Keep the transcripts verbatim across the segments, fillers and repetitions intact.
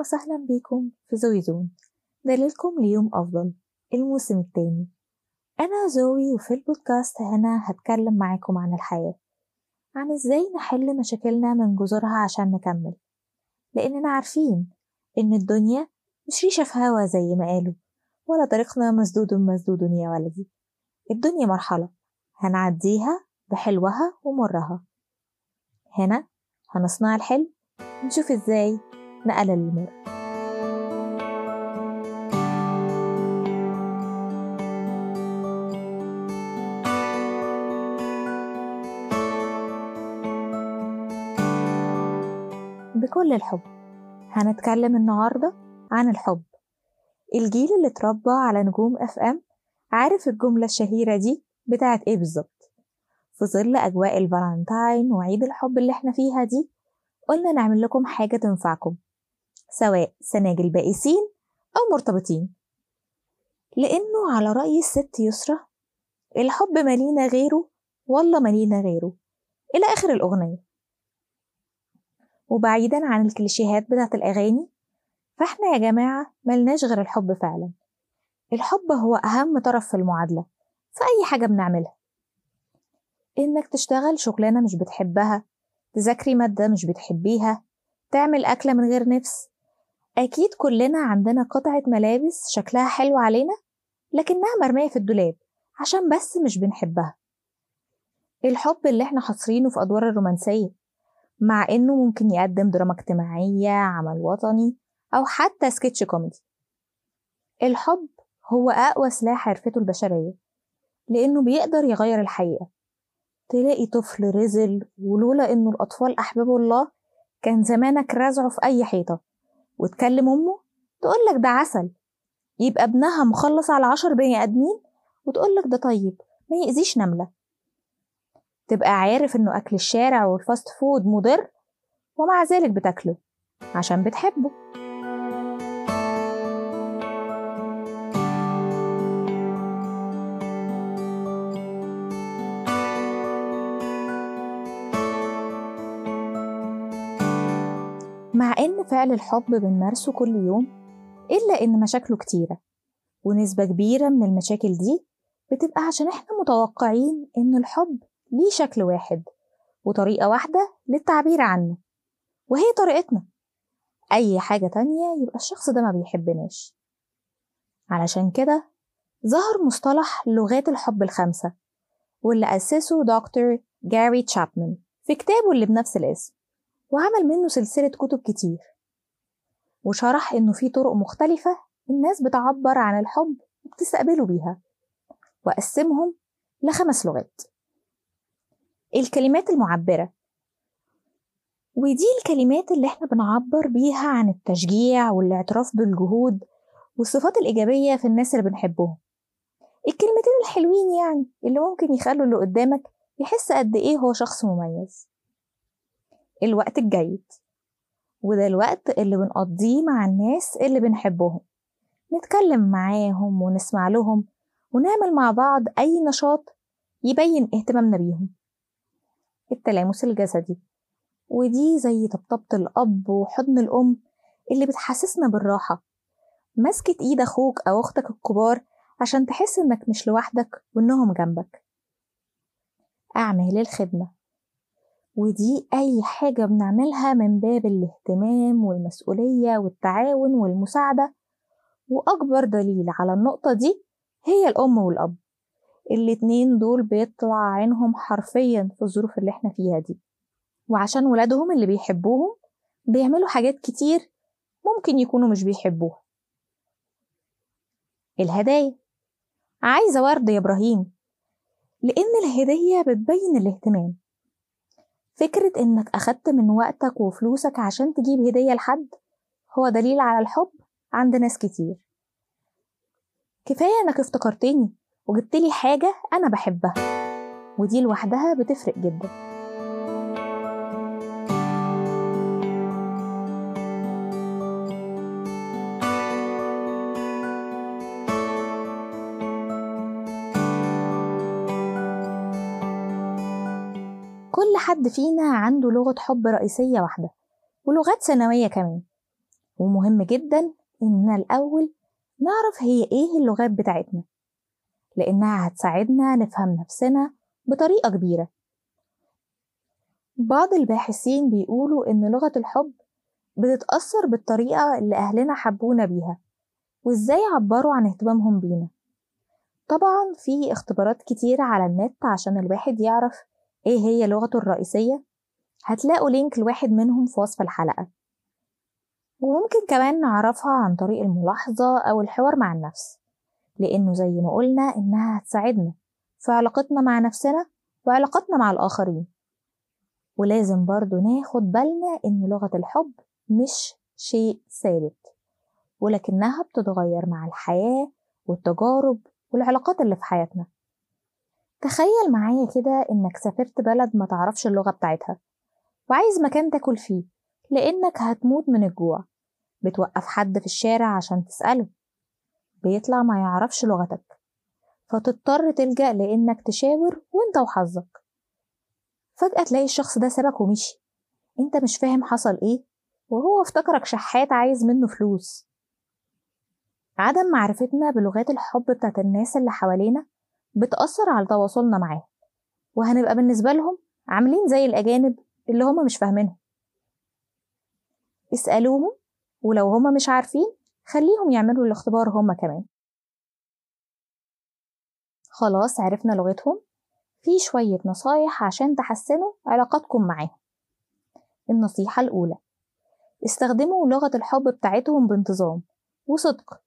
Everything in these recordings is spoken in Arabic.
وسهلا بيكم في زوي زون، دليلكم ليوم أفضل الموسم الثاني. أنا زوي، وفي البودكاست هنا هتكلم معاكم عن الحياة، عن إزاي نحل مشاكلنا من جذورها عشان نكمل، لأننا عارفين إن الدنيا مش ريشة في هوا زي ما قالوا، ولا طريقنا مسدود مسدود يا ولدي. الدنيا مرحلة هنعديها بحلوها ومرها. هنا هنصنع الحلو، نشوف إزاي نقلل المر. بكل الحب هنتكلم النهاردة عن الحب. الجيل اللي اتربى على نجوم اف ام عارف الجملة الشهيرة دي بتاعت ايه بالظبط. في ظل اجواء الفالنتاين وعيد الحب اللي احنا فيها دي، قلنا نعمل لكم حاجة تنفعكم، سواء سناجل بائسين او مرتبطين، لانه على رأي الست يسرى الحب مالينا غيره، والله مالينا غيره، الى اخر الاغنية. وبعيدا عن الكليشيهات بتاعت الأغاني، فإحنا يا جماعة ملناش غير الحب فعلا. الحب هو أهم طرف في المعادلة في أي حاجة بنعملها. إنك تشتغل شغلانة مش بتحبها، تذاكري مادة مش بتحبيها، تعمل أكلة من غير نفس. أكيد كلنا عندنا قطعة ملابس شكلها حلو علينا لكنها مرمية في الدولاب عشان بس مش بنحبها. الحب اللي إحنا حاصرينه في أدوار الرومانسية، مع إنه ممكن يقدم دراما اجتماعية، عمل وطني، أو حتى سكتش كوميدي. الحب هو أقوى سلاح عرفته البشرية، لأنه بيقدر يغير الحقيقة. تلاقي طفل رزل، ولولا إنه الأطفال أحبابه الله كان زمانك رازعه في أي حيطة، وتكلم أمه تقولك ده عسل، يبقى ابنها مخلص على عشر بني آدمين وتقولك ده طيب ما يأذيش نملة. تبقى عارف انه اكل الشارع والفاست فود مضر، ومع ذلك بتاكله عشان بتحبه. مع ان فعل الحب بنمارسه كل يوم، الا ان مشاكله كتيرة، ونسبة كبيرة من المشاكل دي بتبقى عشان احنا متوقعين ان الحب ليه شكل واحد وطريقة واحدة للتعبير عنه، وهي طريقتنا. أي حاجة تانية يبقى الشخص ده ما بيحبناش. علشان كده ظهر مصطلح لغات الحب الخمسة، واللي أسسه دكتور جاري تشابمان في كتابه اللي بنفس الاسم، وعمل منه سلسلة كتب كتير، وشرح إنه في طرق مختلفة الناس بتعبر عن الحب وبتستقبله بيها، وقسمهم لخمس لغات. الكلمات المعبرة، ودي الكلمات اللي احنا بنعبر بيها عن التشجيع والاعتراف بالجهود والصفات الإيجابية في الناس اللي بنحبهم. الكلمتين الحلوين يعني اللي ممكن يخلوا اللي قدامك يحس قد ايه هو شخص مميز. الوقت الجيد، وده الوقت اللي بنقضيه مع الناس اللي بنحبهم، نتكلم معاهم ونسمع لهم ونعمل مع بعض أي نشاط يبين اهتمامنا بيهم. التلامس الجسدي، ودي زي طبطبة الأب وحضن الأم اللي بتحسسنا بالراحة، مسكة إيد أخوك أو أختك الكبار عشان تحس إنك مش لوحدك وإنهم جنبك. أعمال الخدمة، ودي أي حاجة بنعملها من باب الاهتمام والمسؤولية والتعاون والمساعدة، وأكبر دليل على النقطة دي هي الأم والأب. الاتنين دول بيطلع عينهم حرفيا في الظروف اللي احنا فيها دي، وعشان ولادهم اللي بيحبوهم بيعملوا حاجات كتير ممكن يكونوا مش بيحبوها. الهدايا، عايزة ورد يا إبراهيم، لأن الهدية بتبين الاهتمام. فكرة إنك أخدت من وقتك وفلوسك عشان تجيب هدية لحد هو دليل على الحب عند ناس كتير. كفاية إنك افتكرتني وجبتلي حاجة أنا بحبها، ودي لوحدها بتفرق جدا. كل حد فينا عنده لغة حب رئيسية واحدة، ولغات ثانوية كمان، ومهم جدا اننا الاول نعرف هي ايه اللغات بتاعتنا، لانها هتساعدنا نفهم نفسنا بطريقة كبيرة. بعض الباحثين بيقولوا ان لغة الحب بتتأثر بالطريقة اللي اهلنا حبونا بيها وازاي عبروا عن اهتمامهم بينا. طبعا في اختبارات كتيرة على النت عشان الواحد يعرف ايه هي لغته الرئيسية، هتلاقوا لينك لواحد منهم في وصف الحلقة. وممكن كمان نعرفها عن طريق الملاحظة او الحوار مع النفس، لانه زي ما قلنا انها هتساعدنا في علاقتنا مع نفسنا وعلاقتنا مع الآخرين. ولازم برضو ناخد بالنا إن لغة الحب مش شيء ثابت، ولكنها بتتغير مع الحياة والتجارب والعلاقات اللي في حياتنا. تخيل معايا كده إنك سافرت بلد ما تعرفش اللغة بتاعتها وعايز مكان تاكل فيه لإنك هتموت من الجوع، بتوقف حد في الشارع عشان تسأله، بيطلع ما يعرفش لغتك فتضطر تلجأ لإنك تشاور وإنت وحظك. فجأة تلاقي الشخص ده سابك ومشي، إنت مش فاهم حصل إيه وهو افتكرك شحات عايز منه فلوس. عدم معرفتنا بلغات الحب بتاعت الناس اللي حوالينا بتأثر على تواصلنا معاهم، وهنبقى بالنسبة لهم عاملين زي الأجانب اللي هما مش فاهمينهم. اسألوهم، ولو هما مش عارفين خليهم يعملوا الاختبار هما كمان. خلاص عرفنا لغتهم، في شوية نصايح عشان تحسنوا علاقتكم معاهم. النصيحة الأولى، استخدموا لغة الحب بتاعتهم بانتظام وصدق،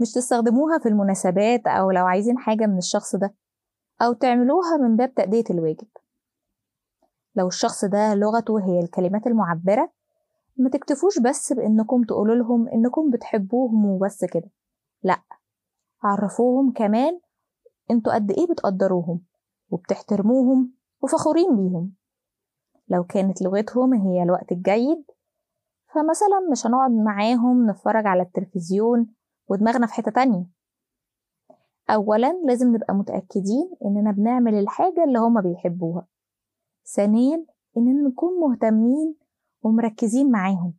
مش تستخدموها في المناسبات أو لو عايزين حاجة من الشخص ده، أو تعملوها من باب تأدية الواجب. لو الشخص ده لغته هي الكلمات المعبرة، ما تكتفوش بس بأنكم تقولوا لهم أنكم بتحبوهم وبس كده، لأ، عرفوهم كمان انتوا قد ايه بتقدروهم وبتحترموهم وفخورين بيهم. لو كانت لغتهم هي الوقت الجيد، فمثلا مش هنقعد معاهم نتفرج على التلفزيون ودماغنا في حتة تانية. اولا لازم نبقى متأكدين اننا بنعمل الحاجة اللي هما بيحبوها. ثانيا اننا نكون مهتمين ومركزين معاهم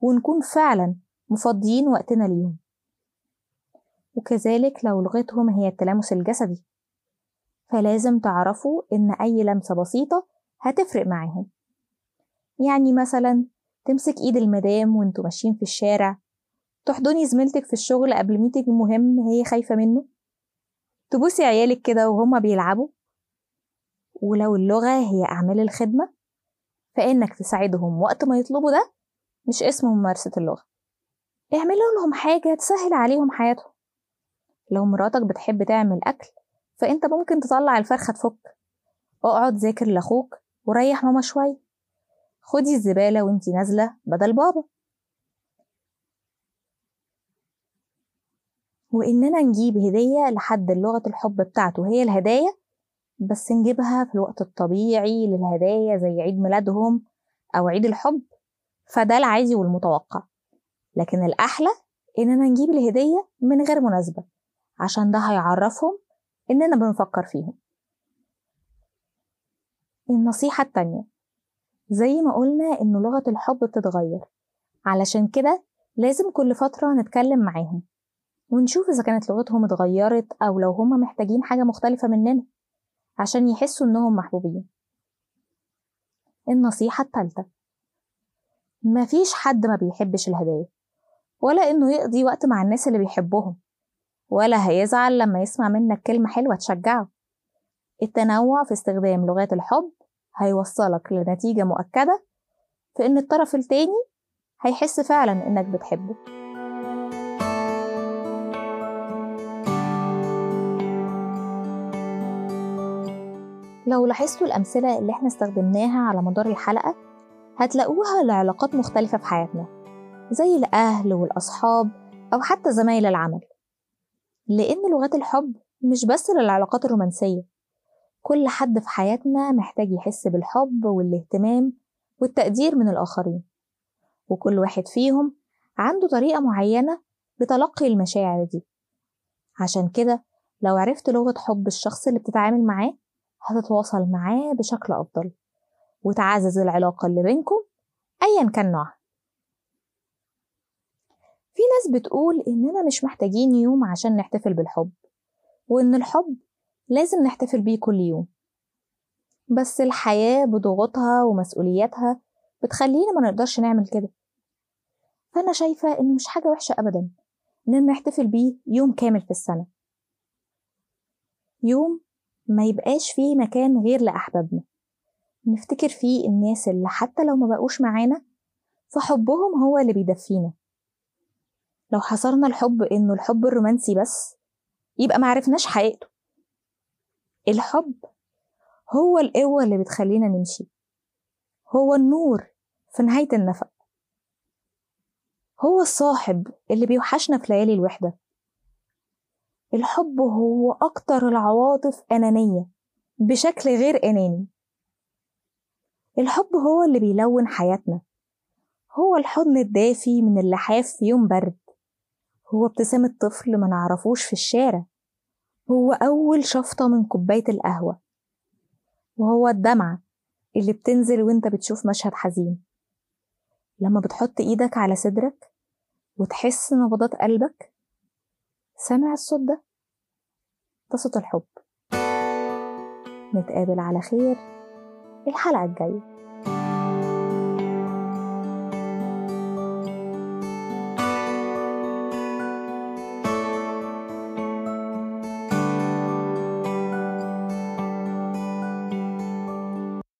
ونكون فعلا مفضيين وقتنا ليهم. وكذلك لو لغتهم هي التلامس الجسدي، فلازم تعرفوا إن أي لمسة بسيطة هتفرق معاهم. يعني مثلا تمسك إيد المدام وانتوا ماشيين في الشارع، تحضني زميلتك في الشغل قبل ميتنج مهم هي خايفة منه، تبوسي عيالك كده وهما بيلعبوا. ولو اللغة هي أعمال الخدمة، فإنك تساعدهم وقت ما يطلبوا ده مش اسمه ممارسة اللغة، اعملوا لهم حاجة تسهل عليهم حياتهم. لو مراتك بتحب تعمل أكل، فأنت ممكن تطلع الفرخة تفك، اقعد ذاكر لأخوك وريح ماما شوية، خدي الزبالة وانتي نازلة بدل بابا. وإننا نجيب هدية لحد اللغة الحب بتاعته هي الهدايا، بس نجيبها في الوقت الطبيعي للهدايا زي عيد ميلادهم أو عيد الحب، فده العادي والمتوقع. لكن الأحلى إننا نجيب الهدية من غير مناسبة، عشان ده هيعرفهم إننا بنفكر فيهم. النصيحة التانية، زي ما قلنا إن لغة الحب بتتغير، علشان كده لازم كل فترة نتكلم معاهم ونشوف إذا كانت لغتهم اتغيرت أو لو هما محتاجين حاجة مختلفة مننا عشان يحسوا إنهم محبوبين. النصيحة التالتة، مفيش حد ما بيحبش الهدايا، ولا إنه يقضي وقت مع الناس اللي بيحبهم، ولا هيزعل لما يسمع منك كلمة حلوة تشجعه. التنوع في استخدام لغات الحب هيوصلك لنتيجة مؤكدة في إن الطرف التاني هيحس فعلا إنك بتحبه. لو لاحظتوا الأمثلة اللي احنا استخدمناها على مدار الحلقة هتلاقوها لعلاقات مختلفة في حياتنا، زي الأهل والأصحاب أو حتى زمايل العمل، لأن لغات الحب مش بس للعلاقات الرومانسية، كل حد في حياتنا محتاج يحس بالحب والاهتمام والتقدير من الآخرين، وكل واحد فيهم عنده طريقة معينة بتلقي المشاعر دي. عشان كده لو عرفت لغة حب الشخص اللي بتتعامل معاه هتتواصل معاه بشكل أفضل وتعزز العلاقة اللي بينكم أيا كان نوعها. في ناس بتقول إننا مش محتاجين يوم عشان نحتفل بالحب، وإن الحب لازم نحتفل بيه كل يوم، بس الحياة بضغوطها ومسؤولياتها بتخلينا ما نقدرش نعمل كده. فأنا شايفة إنه مش حاجة وحشة أبدا إننا نحتفل بيه يوم كامل في السنة، يوم ما يبقاش فيه مكان غير لأحبابنا، نفتكر فيه الناس اللي حتى لو ما بقوش معانا فحبهم هو اللي بيدفينا. لو حصرنا الحب إنه الحب الرومانسي بس يبقى معرفناش حقيقته. الحب هو القوة اللي بتخلينا نمشي، هو النور في نهاية النفق، هو الصاحب اللي بيوحشنا في ليالي الوحدة. الحب هو أكتر العواطف أنانية بشكل غير أناني. الحب هو اللي بيلون حياتنا، هو الحضن الدافي من اللحاف في يوم برد، هو ابتسامة طفل ما نعرفوش في الشارع، هو أول شفطة من كوباية القهوة، وهو الدمعة اللي بتنزل وانت بتشوف مشهد حزين، لما بتحط ايدك على صدرك وتحس نبضات قلبك. سامع الصوت ده؟ ده صوت الحب. نتقابل على خير الحلقة الجاية.